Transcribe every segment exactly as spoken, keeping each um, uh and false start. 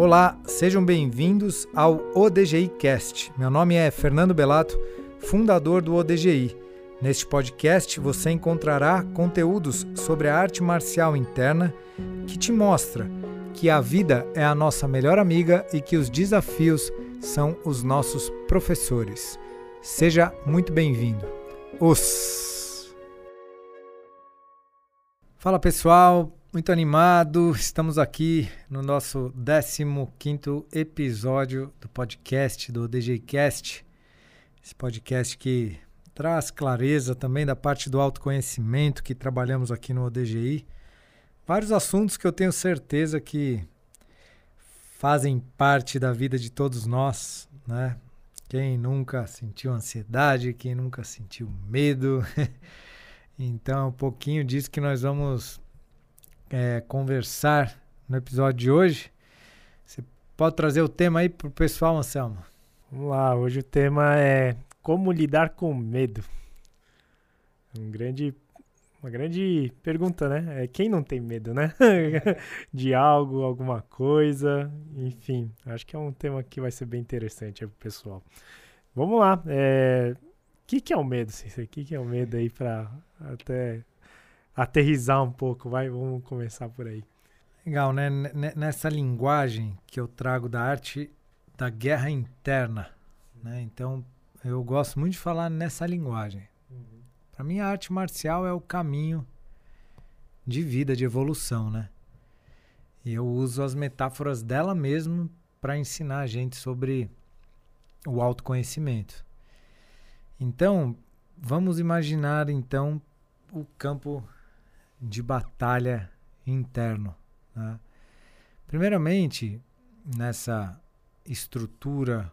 Olá, sejam bem-vindos ao ODGCast. Meu nome é Fernando Belatto, fundador do O D G I. Neste podcast você encontrará conteúdos sobre a arte marcial interna que te mostra que a vida é a nossa melhor amiga e que os desafios são os nossos professores. Seja muito bem-vindo. Os... Fala pessoal! Muito animado, estamos aqui no nosso décimo quinto episódio do podcast, do ODGCast. Esse podcast que traz clareza também da parte do autoconhecimento que trabalhamos aqui no O D G I. Vários assuntos que eu tenho certeza que fazem parte da vida de todos nós, né? Quem nunca sentiu ansiedade, quem nunca sentiu medo. Então, um pouquinho disso que nós vamos... É, conversar no episódio de hoje. Você pode trazer o tema aí pro pessoal, Anselmo? Vamos lá, hoje o tema é como lidar com medo. Um grande, uma grande pergunta, né? É, quem não tem medo, né? De algo, alguma coisa, enfim. Acho que é um tema que vai ser bem interessante aí pro pessoal. Vamos lá. É, que que é o medo, Sensei? Que que é o medo aí para até... aterrizar um pouco, vai, vamos começar por aí. Legal, né? Nessa linguagem que eu trago da arte da guerra interna, né? Então, eu gosto muito de falar nessa linguagem. Uhum. Para mim, a arte marcial é o caminho de vida, de evolução, né? E eu uso as metáforas dela mesmo para ensinar a gente sobre o autoconhecimento. Então, vamos imaginar, então, o campo... de batalha interno, né? Primeiramente, nessa estrutura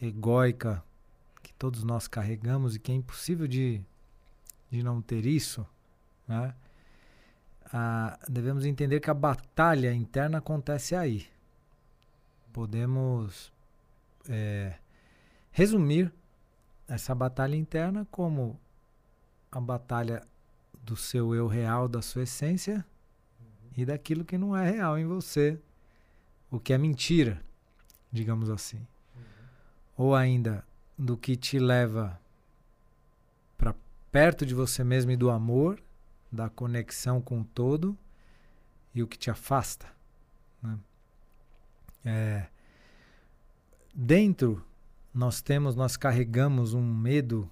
egóica que todos nós carregamos e que é impossível de, de não ter isso, né? Ah, devemos entender que a batalha interna acontece aí. Podemos é, resumir essa batalha interna como a batalha do seu eu real, da sua essência, uhum, e daquilo que não é real em você, o que é mentira, digamos assim. Uhum. Ou ainda, do que te leva para perto de você mesmo e do amor, da conexão com o todo, e o que te afasta, né? É, dentro, nós temos, nós carregamos um medo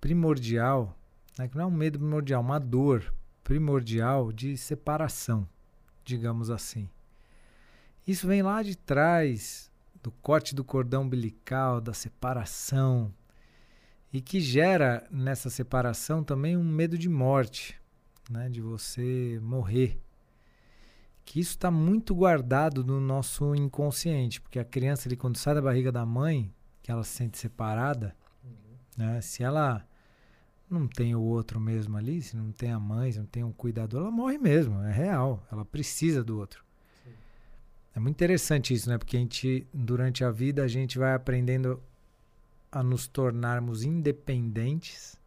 primordial, né, que não é um medo primordial, uma dor primordial de separação, digamos assim. Isso vem lá de trás, do corte do cordão umbilical, da separação, e que gera nessa separação também um medo de morte, né, de você morrer. Que isso está muito guardado no nosso inconsciente, porque a criança, ele, quando sai da barriga da mãe, que ela se sente separada, uhum, né, se ela... não tem o outro mesmo ali, se não tem a mãe, se não tem um cuidador, ela morre mesmo, é real, ela precisa do outro. Sim. É muito interessante isso, né? Porque a gente, durante a vida, a gente vai aprendendo a nos tornarmos independentes,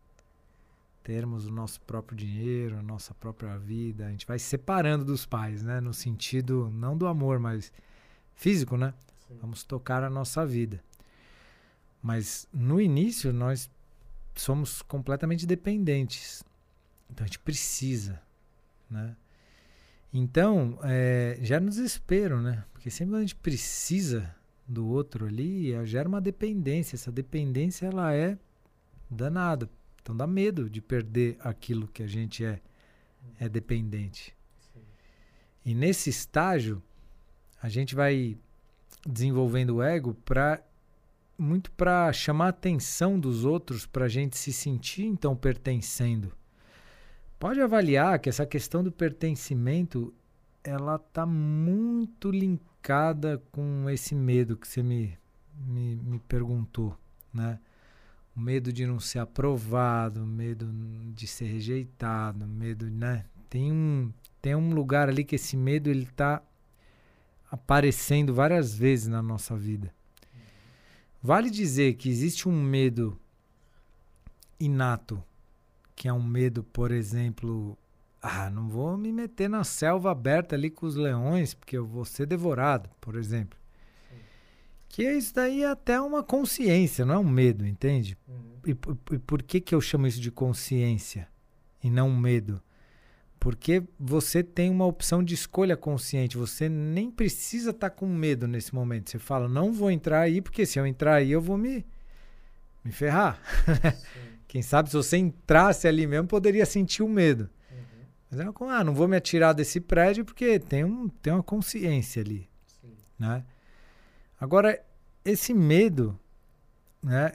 termos o nosso próprio dinheiro, a nossa própria vida, a gente vai se separando dos pais, né? No sentido, não do amor, mas físico, né? Sim. Vamos tocar a nossa vida. Mas, no início, nós somos completamente dependentes. Então, a gente precisa, né? Então, é, gera um desespero, né? Porque sempre quando a gente precisa do outro ali, gera uma dependência. Essa dependência, ela é danada. Então, dá medo de perder aquilo que a gente é, é dependente. Sim. E nesse estágio, a gente vai desenvolvendo o ego para... muito para chamar a atenção dos outros, para a gente se sentir, então, pertencendo. Pode avaliar que essa questão do pertencimento, ela está muito linkada com esse medo que você me, me, me perguntou, né? O medo de não ser aprovado, o medo de ser rejeitado, o medo, né? Tem um, tem um lugar ali que esse medo está aparecendo várias vezes na nossa vida. Vale dizer que existe um medo inato, que é um medo, por exemplo, ah, não vou me meter na selva aberta ali com os leões, porque eu vou ser devorado, por exemplo. Sim. Que isso daí é até uma consciência, não é um medo, entende? Uhum. E, e por que que eu chamo isso de consciência e não medo? Porque você tem uma opção de escolha consciente, você nem precisa estar com medo nesse momento. Você fala, não vou entrar aí, porque se eu entrar aí eu vou me, me ferrar. Quem sabe se você entrasse ali mesmo, poderia sentir o medo. Uhum. Mas é como, ah, não vou me atirar desse prédio, porque tem, um, tem uma consciência ali. Sim. Né? Agora, esse medo, né?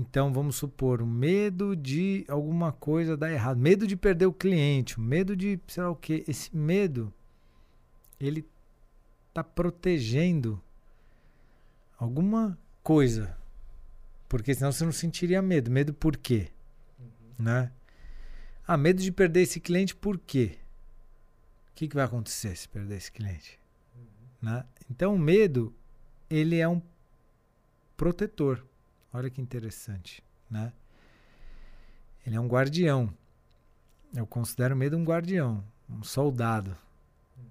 Então, vamos supor, o medo de alguma coisa dar errado, medo de perder o cliente, o medo de, sei lá o quê, esse medo, ele está protegendo alguma coisa, porque senão você não sentiria medo. Medo por quê? Uhum. Né? Ah, medo de perder esse cliente por quê? O que, que vai acontecer se perder esse cliente? Uhum. Né? Então, o medo, ele é um protetor. Olha que interessante, né? Ele é um guardião. Eu considero o medo um guardião, um soldado, uhum,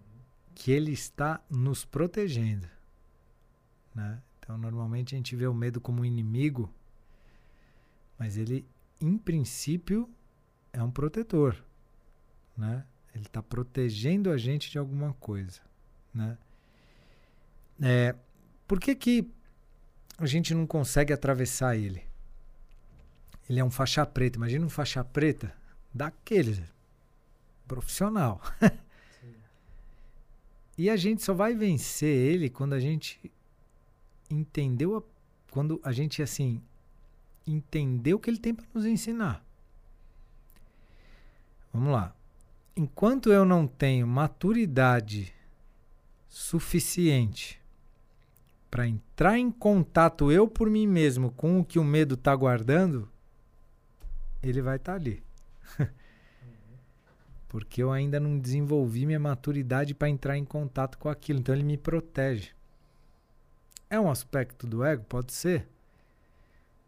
que ele está nos protegendo, né? Então, normalmente a gente vê o medo como um inimigo, mas ele, em princípio, é um protetor, né? Ele está protegendo a gente de alguma coisa, né? É, por que que a gente não consegue atravessar ele? Ele é um faixa preta. Imagina um faixa preta daquele profissional. E a gente só vai vencer ele quando a gente entendeu, a, quando a gente, assim, entendeu o que ele tem para nos ensinar. Vamos lá. Enquanto eu não tenho maturidade suficiente para entrar em contato eu por mim mesmo com o que o medo está guardando, ele vai estar tá ali. Porque eu ainda não desenvolvi minha maturidade para entrar em contato com aquilo, então ele me protege. É um aspecto do ego? Pode ser.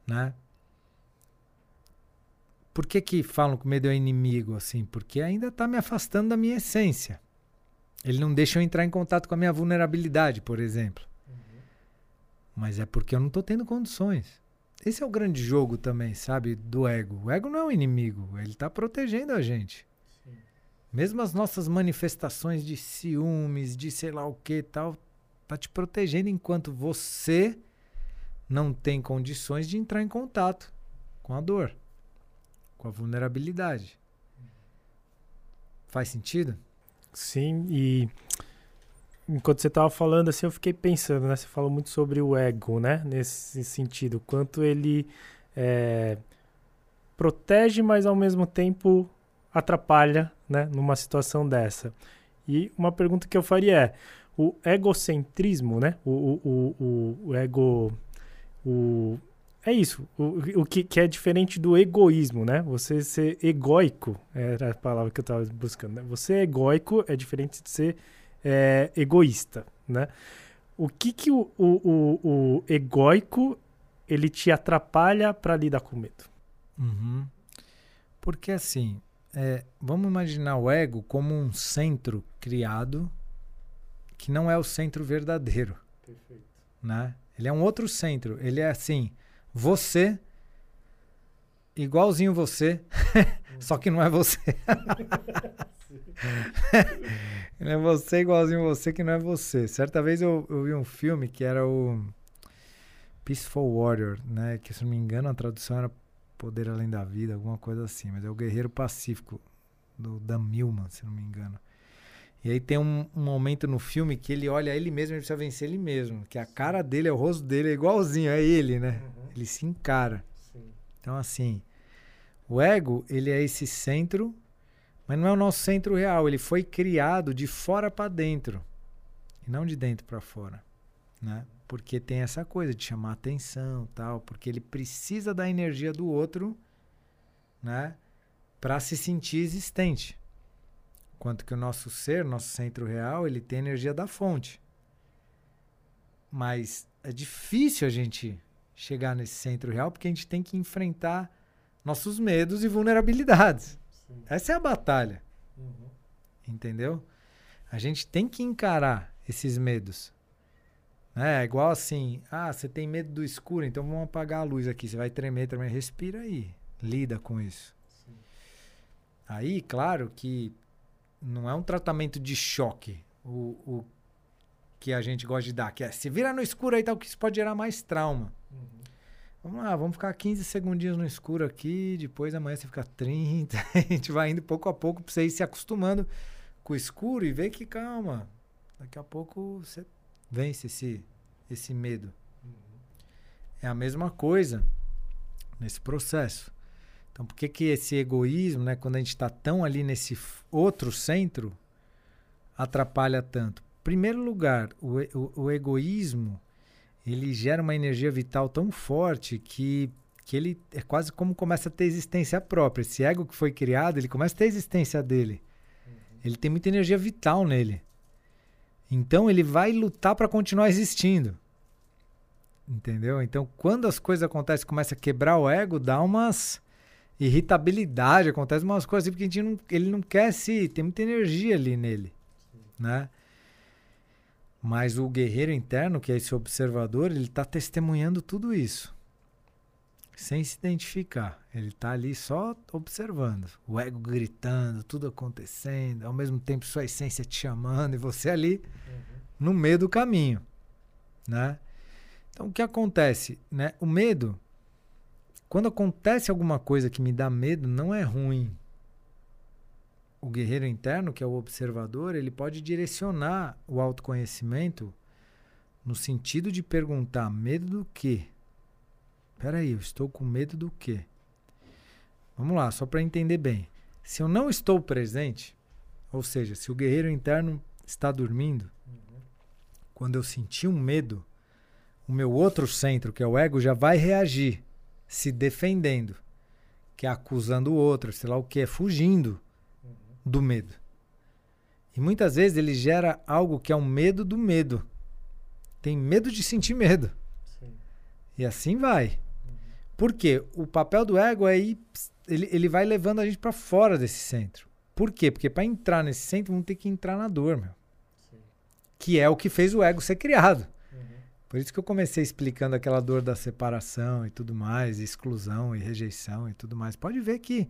Né? Por que que falam que o medo é inimigo? Assim? Porque ainda está me afastando da minha essência. Ele não deixa eu entrar em contato com a minha vulnerabilidade, por exemplo. Mas é porque eu não estou tendo condições. Esse é o grande jogo também, sabe, do ego. O ego não é um inimigo, ele está protegendo a gente. Sim. Mesmo as nossas manifestações de ciúmes, de sei lá o que e tal, está te protegendo enquanto você não tem condições de entrar em contato com a dor, com a vulnerabilidade. Faz sentido? Sim, e... enquanto você estava falando, assim, eu fiquei pensando, né? Você falou muito sobre o ego, né? Nesse sentido, quanto ele é, protege, mas ao mesmo tempo atrapalha, né? Numa situação dessa. E uma pergunta que eu faria é, o egocentrismo, né? O, o, o, o ego... O, é isso, o, o que, que é diferente do egoísmo, né? Você ser egóico, era a palavra que eu estava buscando, né? Você é egóico é diferente de ser... É, egoísta, né? O que que o, o, o, o egóico ele te atrapalha para lidar com medo? Uhum. Porque assim, é, vamos imaginar o ego como um centro criado que não é o centro verdadeiro. Perfeito. Né? Ele é um outro centro. Ele é assim, você igualzinho você, uhum, só que não é você. Ele é você igualzinho você que não é você. Certa vez eu, eu vi um filme que era o Peaceful Warrior, né? Que, se não me engano, a tradução era Poder Além da Vida, alguma coisa assim, mas é o Guerreiro Pacífico do Dan Milman, se não me engano. E aí tem um, um momento no filme que ele olha ele mesmo, ele precisa vencer ele mesmo, que a cara dele, o rosto dele é igualzinho, é ele, né? Uhum. Ele se encara. Sim. Então assim, o ego, ele é esse centro, mas não é o nosso centro real, ele foi criado de fora para dentro, e não de dentro para fora, né? Porque tem essa coisa de chamar atenção, tal, porque ele precisa da energia do outro, né? Para se sentir existente. Enquanto que o nosso ser, nosso centro real, ele tem a energia da fonte. Mas é difícil a gente chegar nesse centro real, porque a gente tem que enfrentar nossos medos e vulnerabilidades. Essa é a batalha. Uhum. Entendeu? A gente tem que encarar esses medos. É igual assim, ah, você tem medo do escuro, então vamos apagar a luz aqui. Você vai tremer, tremer, respira aí, lida com isso. Sim. Aí, claro que não é um tratamento de choque o, o que a gente gosta de dar, que é se vira no escuro aí, tal, que isso pode gerar mais trauma. Uhum. Vamos lá, vamos ficar quinze segundinhos no escuro aqui, depois amanhã você fica trinta, a gente vai indo pouco a pouco pra você ir se acostumando com o escuro e ver que, calma, daqui a pouco você vence esse, esse medo. Uhum. É a mesma coisa nesse processo. Então, por que que esse egoísmo, né, quando a gente está tão ali nesse outro centro, atrapalha tanto? Em primeiro lugar, o, o, o egoísmo, ele gera uma energia vital tão forte que, que ele é quase como começa a ter existência própria. Esse ego que foi criado, ele começa a ter existência dele. Uhum. Ele tem muita energia vital nele. Então, ele vai lutar para continuar existindo. Entendeu? Então, quando as coisas acontecem, começa a quebrar o ego, dá umas irritabilidade, acontece umas coisas assim, porque a gente não, ele não quer se... Tem muita energia ali nele. Sim. Né? Mas o guerreiro interno, que é esse observador, ele está testemunhando tudo isso. Sem se identificar. Ele está ali só observando. O ego gritando, tudo acontecendo. Ao mesmo tempo, sua essência te chamando. E você ali, uhum, no meio do caminho. Né? Então, o que acontece? Né? O medo, quando acontece alguma coisa que me dá medo, não é ruim. O guerreiro interno, que é o observador, ele pode direcionar o autoconhecimento no sentido de perguntar: medo do quê? Peraí, eu estou com medo do quê? Vamos lá, só para entender bem. Se eu não estou presente, ou seja, se o guerreiro interno está dormindo, uhum, quando eu sentir um medo, o meu outro centro, que é o ego, já vai reagir, se defendendo, que é acusando o outro, sei lá o que, fugindo, uhum, do medo. E muitas vezes ele gera algo que é um medo do medo. Tem medo de sentir medo. Sim. E assim vai. Porque o papel do ego é ir, ele, ele vai levando a gente para fora desse centro. Por quê? Porque para entrar nesse centro, vamos ter que entrar na dor, meu. Sim. Que é o que fez o ego ser criado. Uhum. Por isso que eu comecei explicando aquela dor da separação e tudo mais, e exclusão e rejeição e tudo mais. Pode ver que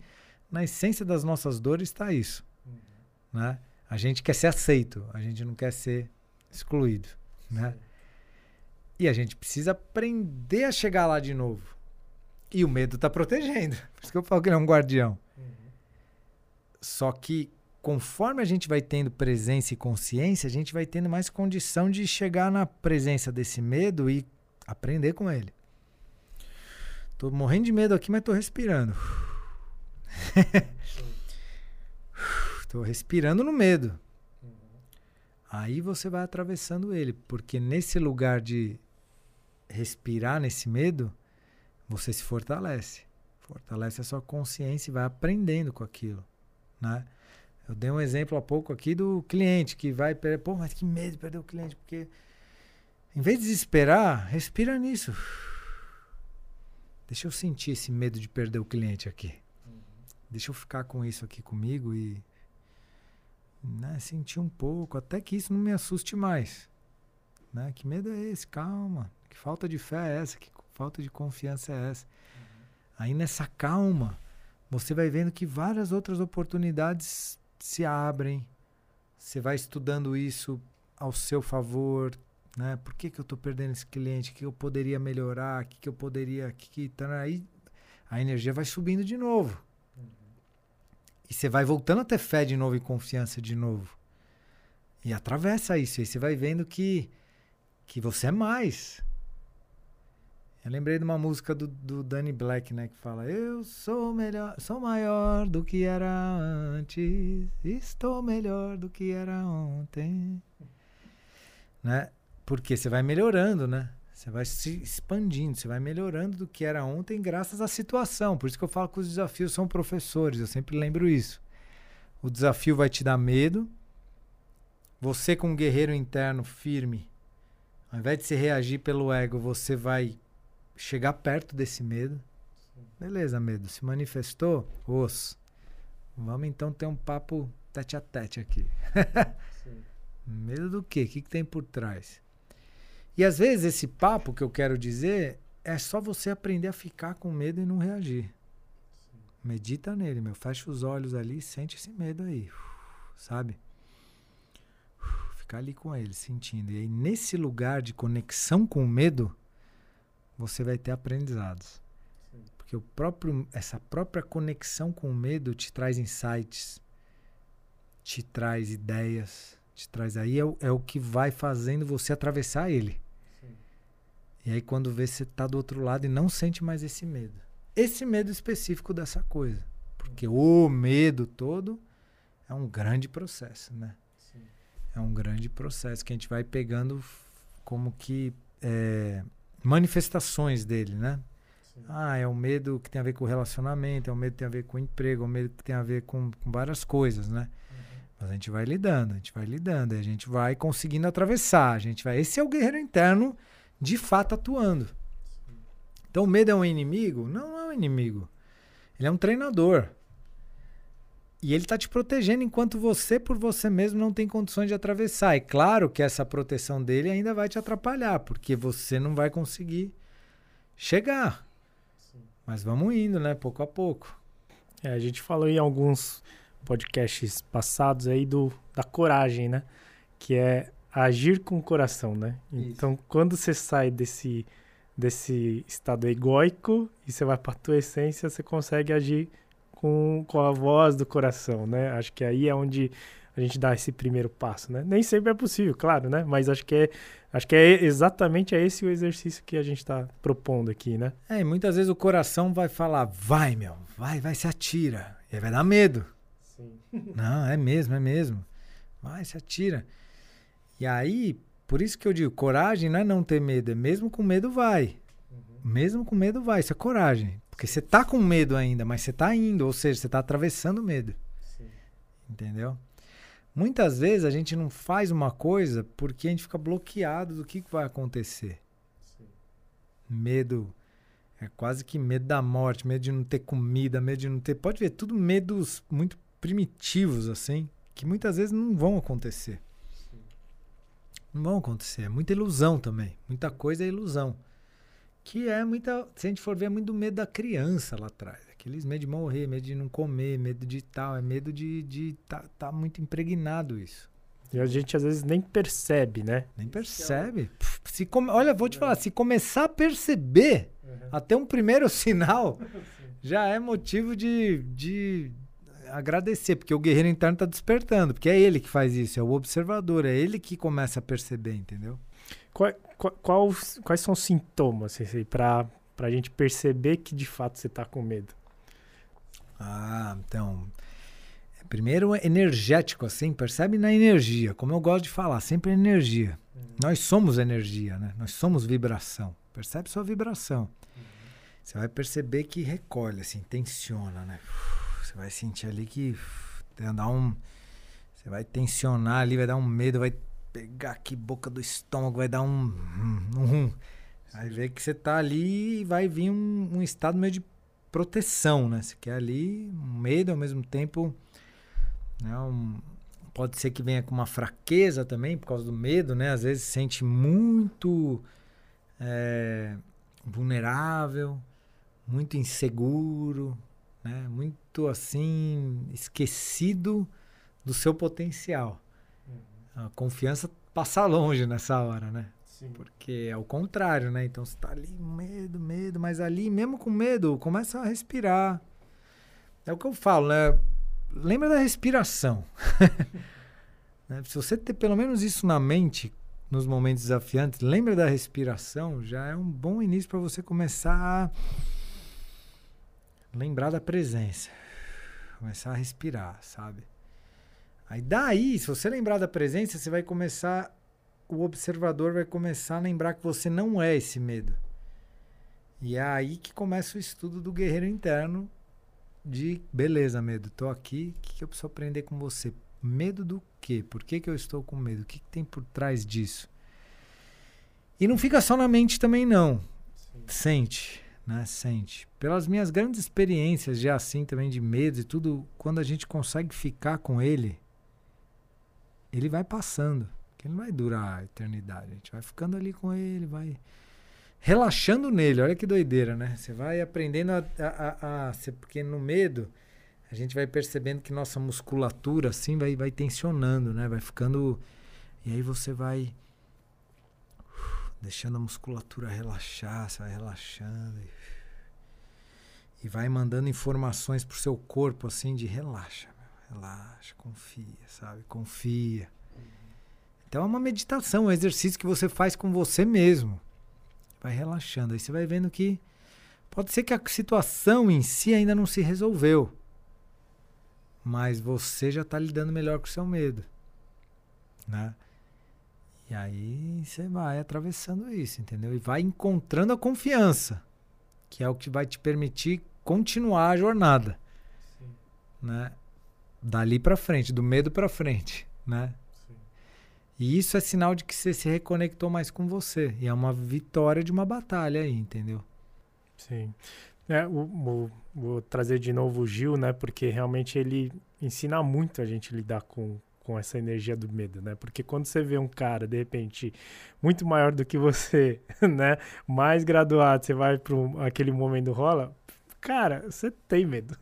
na essência das nossas dores está isso. Uhum. Né? A gente quer ser aceito, a gente não quer ser excluído. Né? E a gente precisa aprender a chegar lá de novo. E o medo está protegendo. Por isso que eu falo que ele é um guardião. Uhum. Só que conforme a gente vai tendo presença e consciência, a gente vai tendo mais condição de chegar na presença desse medo e aprender com ele. Tô morrendo de medo aqui, mas tô respirando. Tô respirando no medo. Uhum. Aí você vai atravessando ele. Porque nesse lugar de respirar nesse medo, você se fortalece, fortalece a sua consciência e vai aprendendo com aquilo, né? Eu dei um exemplo há pouco aqui do cliente que vai, pô, mas que medo de perder o cliente, porque em vez de desesperar, respira nisso. Deixa eu sentir esse medo de perder o cliente aqui. Uhum. Deixa eu ficar com isso aqui comigo e, né, sentir um pouco, até que isso não me assuste mais, né? Que medo é esse? Calma, que falta de fé é essa, que falta de confiança é essa. Uhum. Aí nessa calma, você vai vendo que várias outras oportunidades se abrem. Você vai estudando isso ao seu favor, né? Por que que eu estou perdendo esse cliente? O que eu poderia melhorar? O que que eu poderia... Que que... Aí a energia vai subindo de novo. Uhum. E você vai voltando a ter fé de novo e confiança de novo. E atravessa isso. Aí você vai vendo que, que você é mais... Eu lembrei de uma música do, do Danny Black, né? Que fala: eu sou melhor, sou maior do que era antes, estou melhor do que era ontem. Né? Porque você vai melhorando, né? Você vai se expandindo, você vai melhorando do que era ontem graças à situação. Por isso que eu falo que os desafios são professores, eu sempre lembro isso. O desafio vai te dar medo. Você, com um guerreiro interno firme, ao invés de se reagir pelo ego, você vai chegar perto desse medo. Sim. Beleza, medo, se manifestou? Os. Vamos então ter um papo tete a tete aqui. Sim. Medo do quê? O que que tem por trás? E às vezes esse papo que eu quero dizer é só você aprender a ficar com medo e não reagir. Sim. Medita nele, meu. Fecha os olhos ali e sente esse medo aí, sabe? Ficar ali com ele, sentindo. E aí, nesse lugar de conexão com o medo, você vai ter aprendizados. Sim. Porque o próprio, essa própria conexão com o medo te traz insights, te traz ideias, te traz aí, é o, é o que vai fazendo você atravessar ele. Sim. E aí quando vê, você tá do outro lado e não sente mais esse medo. Esse medo específico dessa coisa. Porque o medo todo é um grande processo, né? Sim. É um grande processo que a gente vai pegando como que é, manifestações dele, né? Sim. Ah, é o medo que tem a ver com relacionamento, é o medo que tem a ver com emprego, é o medo que tem a ver com, com várias coisas, né? Uhum. Mas a gente vai lidando, a gente vai lidando, a gente vai conseguindo atravessar, a gente vai... Esse é o guerreiro interno de fato atuando. Sim. Então o medo é um inimigo? Não, não é um inimigo. Ele é um treinador. E ele está te protegendo enquanto você, por você mesmo, não tem condições de atravessar. É claro que essa proteção dele ainda vai te atrapalhar, porque você não vai conseguir chegar. Sim. Mas vamos indo, né? Pouco a pouco. É, a gente falou em alguns podcasts passados aí do, da coragem, né? Que é agir com o coração, né? Isso. Então, quando você sai desse, desse estado egóico e você vai para a tua essência, você consegue agir Com, com a voz do coração, né? Acho que aí é onde a gente dá esse primeiro passo, né? Nem sempre é possível, claro, né? Mas acho que é, acho que é exatamente esse o exercício que a gente está propondo aqui, né? É, e muitas vezes o coração vai falar, vai, meu, vai, vai, se atira. E aí vai dar medo. Sim. Não, é mesmo, é mesmo. Vai, se atira. E aí, por isso que eu digo, coragem não é não ter medo, é mesmo com medo vai. Uhum. Mesmo com medo vai, isso é coragem. Porque você tá com medo ainda, mas você tá indo, ou seja, você tá atravessando o medo. Sim. Entendeu? Muitas vezes a gente não faz uma coisa porque a gente fica bloqueado do que vai acontecer. Sim. Medo, é quase que medo da morte, medo de não ter comida, medo de não ter... Pode ver, tudo medos muito primitivos, assim, que muitas vezes não vão acontecer. Sim. Não vão acontecer, é muita ilusão também, muita coisa é ilusão. Que é muita, se a gente for ver, é muito medo da criança lá atrás. Aqueles medo de morrer, medo de não comer, medo de tal, é medo de, de tá, tá muito impregnado isso. E a gente às vezes nem percebe, né? Nem percebe. Se come, olha, vou te falar, se começar a perceber, uhum, até um primeiro sinal, já é motivo de, de agradecer, porque o guerreiro interno está despertando, porque é ele que faz isso, é o observador, é ele que começa a perceber, entendeu? Qual, qual, qual, quais são os sintomas para a gente perceber que de fato você está com medo? Ah, então... Primeiro, energético, assim, percebe na energia. Como eu gosto de falar, sempre energia. Uhum. Nós somos energia, né? Nós somos vibração. Percebe sua vibração. Uhum. Você vai perceber que recolhe, assim, tensiona, né? Você vai sentir ali que... Vai dar um, você vai tensionar ali, vai dar um medo, vai... pegar aqui boca do estômago, vai dar um... um, um. Aí vê que você tá ali e vai vir um, um estado meio de proteção, né? Você quer ali um medo, ao mesmo tempo, né? Um, pode ser que venha com uma fraqueza também, por causa do medo, né? Às vezes se sente muito é, vulnerável, muito inseguro, né? Muito, assim, esquecido do seu potencial. A confiança passa longe nessa hora, né? Sim. Porque é o contrário, né? Então você tá ali, medo, medo, mas ali, mesmo com medo, começa a respirar. É o que eu falo, né? Lembra da respiração. Né? Se você ter pelo menos isso na mente, nos momentos desafiantes, lembra da respiração, já é um bom início para você começar a lembrar da presença. Começar a respirar, sabe? Aí daí, se você lembrar da presença, você vai começar, o observador vai começar a lembrar que você não é esse medo. E é aí que começa o estudo do guerreiro interno de, beleza, medo, estou aqui, o que, que eu preciso aprender com você? Medo do quê? Por que, que eu estou com medo? O que, que tem por trás disso? E não fica só na mente também, não. Sim. Sente, né? Sente. Pelas minhas grandes experiências já assim também de medo e tudo, quando a gente consegue ficar com ele... ele vai passando, que ele não vai durar a eternidade. A gente vai ficando ali com ele, vai relaxando nele. Olha que doideira, né? Você vai aprendendo a... a, a, a porque no medo, a gente vai percebendo que nossa musculatura, assim, vai, vai tensionando, né? Vai ficando... E aí você vai uh, deixando a musculatura relaxar, você vai relaxando e, uh, e vai mandando informações pro seu corpo, assim, de relaxa, meu, relaxa, confia, sabe? Confia. Então é uma meditação, um exercício que você faz com você mesmo. Vai relaxando, aí você vai vendo que pode ser que a situação em si ainda não se resolveu, mas você já está lidando melhor com o seu medo, né? E aí você vai atravessando isso, entendeu? E vai encontrando a confiança, que é o que vai te permitir continuar a jornada, sim, né? Dali para frente, do medo para frente, né? E isso é sinal de que você se reconectou mais com você. E é uma vitória de uma batalha aí, entendeu? Sim. É, o, o, vou trazer de novo o Gil, né? Porque realmente ele ensina muito a gente lidar com, com essa energia do medo, né? Porque quando você vê um cara, de repente, muito maior do que você, né? Mais graduado, você vai para aquele momento rola... Cara, você tem medo.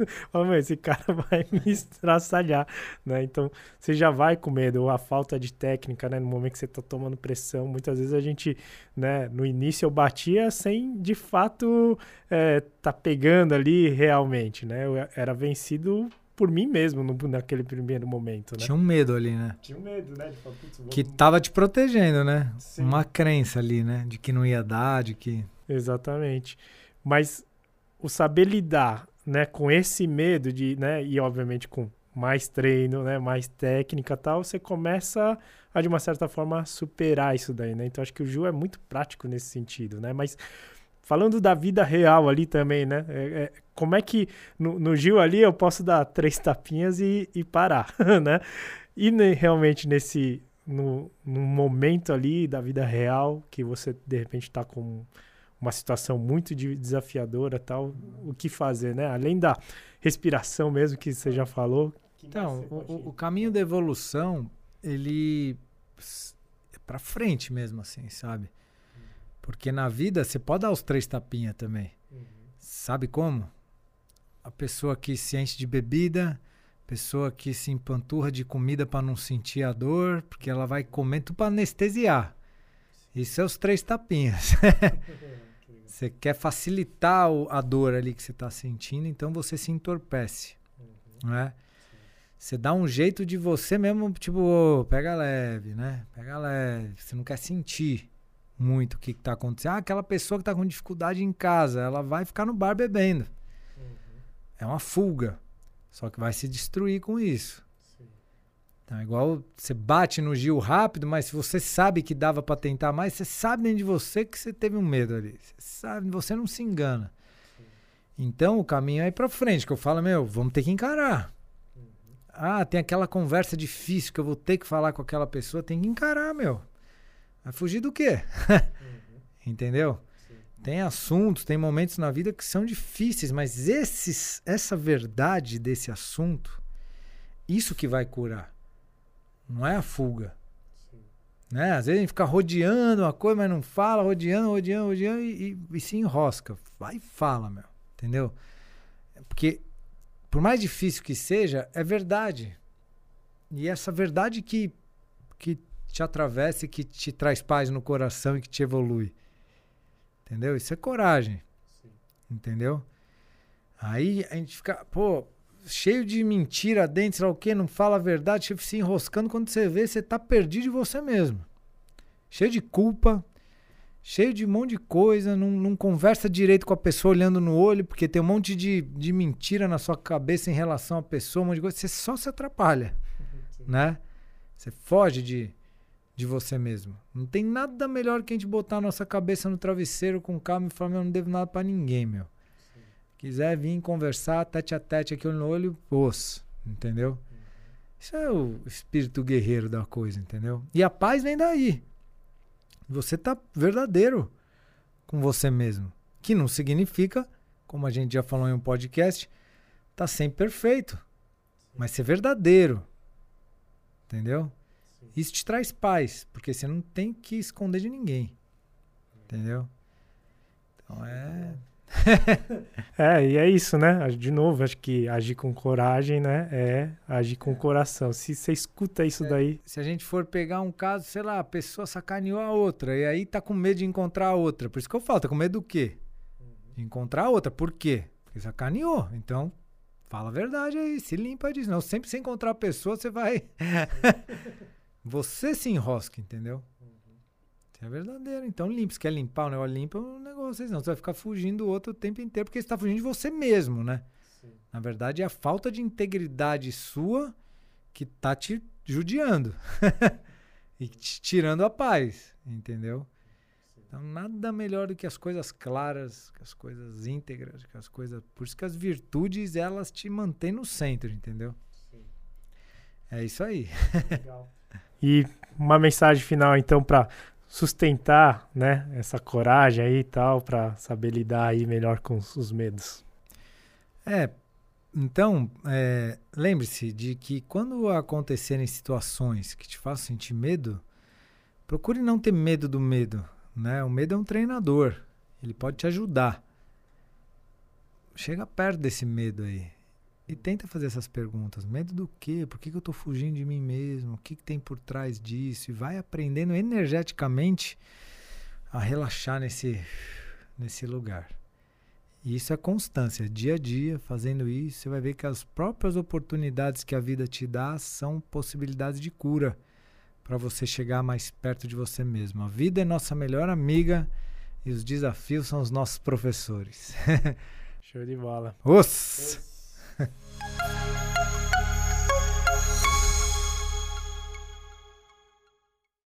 Esse cara vai me estraçalhar, né? Então, você já vai com medo. Ou a falta de técnica, né? No momento que você está tomando pressão. Muitas vezes a gente, né? No início eu batia sem, de fato, é, tá pegando ali realmente, né? Eu era vencido por mim mesmo no, naquele primeiro momento, né? Tinha um medo ali, né? Tinha um medo, né? De falar, putz, vou... Que tava te protegendo, né? Sim. Uma crença ali, né? De que não ia dar, de que... Exatamente. Mas... o saber lidar, né, com esse medo de, né, e obviamente com mais treino, né, mais técnica e tal, você começa a, de uma certa forma, superar isso daí, né? Então acho que o Ju é muito prático nesse sentido, né? Mas falando da vida real ali também, né? É, é, como é que no, no Gil ali eu posso dar três tapinhas e, e parar, né? E ne, realmente nesse, no, no momento ali da vida real que você de repente está com... uma situação muito desafiadora, tal, o que fazer, né? Além da respiração mesmo, que você já falou. Então, o, o caminho da evolução, ele é pra frente mesmo, assim, sabe? Uhum. Porque na vida, você pode dar os três tapinhas também. Uhum. Sabe como? A pessoa que se enche de bebida, pessoa que se empanturra de comida para não sentir a dor, porque ela vai comer tudo para anestesiar. Isso é os três tapinhas. Você quer facilitar o, a dor ali que você está sentindo, então você se entorpece. Uhum. Né? Você dá um jeito de você mesmo, tipo, oh, pega leve, né? Pega leve. Você não quer sentir muito o que está acontecendo. Ah, aquela pessoa que está com dificuldade em casa, ela vai ficar no bar bebendo. Uhum. É uma fuga. Só que vai se destruir com isso. Então, igual você bate no Gil rápido, mas se você sabe que dava para tentar mais, você sabe dentro de você que você teve um medo ali. Você sabe, você não se engana. Sim. Então, o caminho é ir para frente, que eu falo, meu, vamos ter que encarar. Uhum. Ah, tem aquela conversa difícil que eu vou ter que falar com aquela pessoa, tem que encarar, meu. Vai fugir do quê? Uhum. Entendeu? Sim. Tem assuntos, tem momentos na vida que são difíceis, mas esses, essa verdade desse assunto, isso que vai curar. Não é a fuga. Sim. Né? Às vezes a gente fica rodeando uma coisa, mas não fala, rodeando, rodeando, rodeando e, e, e se enrosca. Vai e fala, meu. Entendeu? Porque, por mais difícil que seja, é verdade. E essa verdade que, que te atravessa e que te traz paz no coração e que te evolui. Entendeu? Isso é coragem. Sim. Entendeu? Aí a gente fica, pô... cheio de mentira dentro, sei lá o quê, não fala a verdade, se enroscando, quando você vê, você tá perdido de você mesmo. Cheio de culpa, cheio de um monte de coisa, não, não conversa direito com a pessoa olhando no olho, porque tem um monte de, de mentira na sua cabeça em relação à pessoa, um monte de coisa, você só se atrapalha, sim, né? Você foge de, de você mesmo. Não tem nada melhor que a gente botar a nossa cabeça no travesseiro com calma e falar, meu, eu não devo nada pra ninguém, meu. Quiser vir conversar, tete a tete aqui no olho, osso, entendeu? Isso é o espírito guerreiro da coisa, entendeu? E a paz vem daí. Você tá verdadeiro com você mesmo. Que não significa, como a gente já falou em um podcast, tá sempre perfeito. Mas ser verdadeiro, entendeu? Sim. Isso te traz paz, porque você não tem que esconder de ninguém. Entendeu? Então é... é, e é isso, né? De novo, acho que agir com coragem, né? É agir com o coração. Se você escuta isso é, daí... Se a gente for pegar um caso, sei lá, a pessoa sacaneou a outra, e aí tá com medo de encontrar a outra. Por isso que eu falo, tá com medo do quê? De encontrar a outra. Por quê? Porque sacaneou. Então, fala a verdade aí, se limpa disso. Não, sempre sem encontrar a pessoa, você vai... você se enrosca, entendeu? É verdadeiro. Então, limpa. Se quer limpar o negócio, limpa o negócio. Não, você vai ficar fugindo do outro o tempo inteiro, porque você está fugindo de você mesmo, né? Sim. Na verdade, é a falta de integridade sua que está te judiando e te tirando a paz, entendeu? Sim. Então, nada melhor do que as coisas claras, que as coisas íntegras, que as coisas... Por isso que as virtudes, elas te mantêm no centro, entendeu? Sim. É isso aí. Legal. E uma mensagem final, então, para... sustentar, né, essa coragem aí e tal, para saber lidar aí melhor com os medos. É, então, é, lembre-se de que quando acontecerem situações que te façam sentir medo, procure não ter medo do medo, né? O medo é um treinador, ele pode te ajudar. Chega perto desse medo aí e tenta fazer essas perguntas. Medo do quê? Por que, que eu estou fugindo de mim mesmo? O que, que tem por trás disso? E vai aprendendo energeticamente a relaxar nesse, nesse lugar. E isso é constância. Dia a dia, fazendo isso, você vai ver que as próprias oportunidades que a vida te dá são possibilidades de cura para você chegar mais perto de você mesmo. A vida é nossa melhor amiga e os desafios são os nossos professores. Show de bola. Os! Thank you.